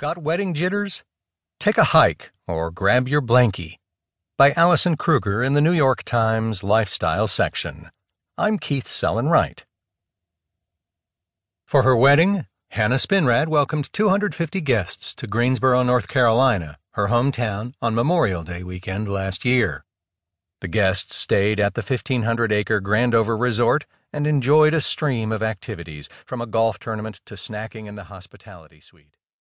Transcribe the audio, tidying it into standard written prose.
Got wedding jitters? Take a hike or grab your blankie. By Alyson Krueger in the New York Times Lifestyle section. I'm Keith Sellon-Wright. For her wedding, Hannah Spinrad welcomed 250 guests to Greensboro, North Carolina, her hometown, on Memorial Day weekend last year. The guests stayed at the 1,500-acre Grandover Resort and enjoyed a stream of activities, from a golf tournament to snacking in the hospitality suite.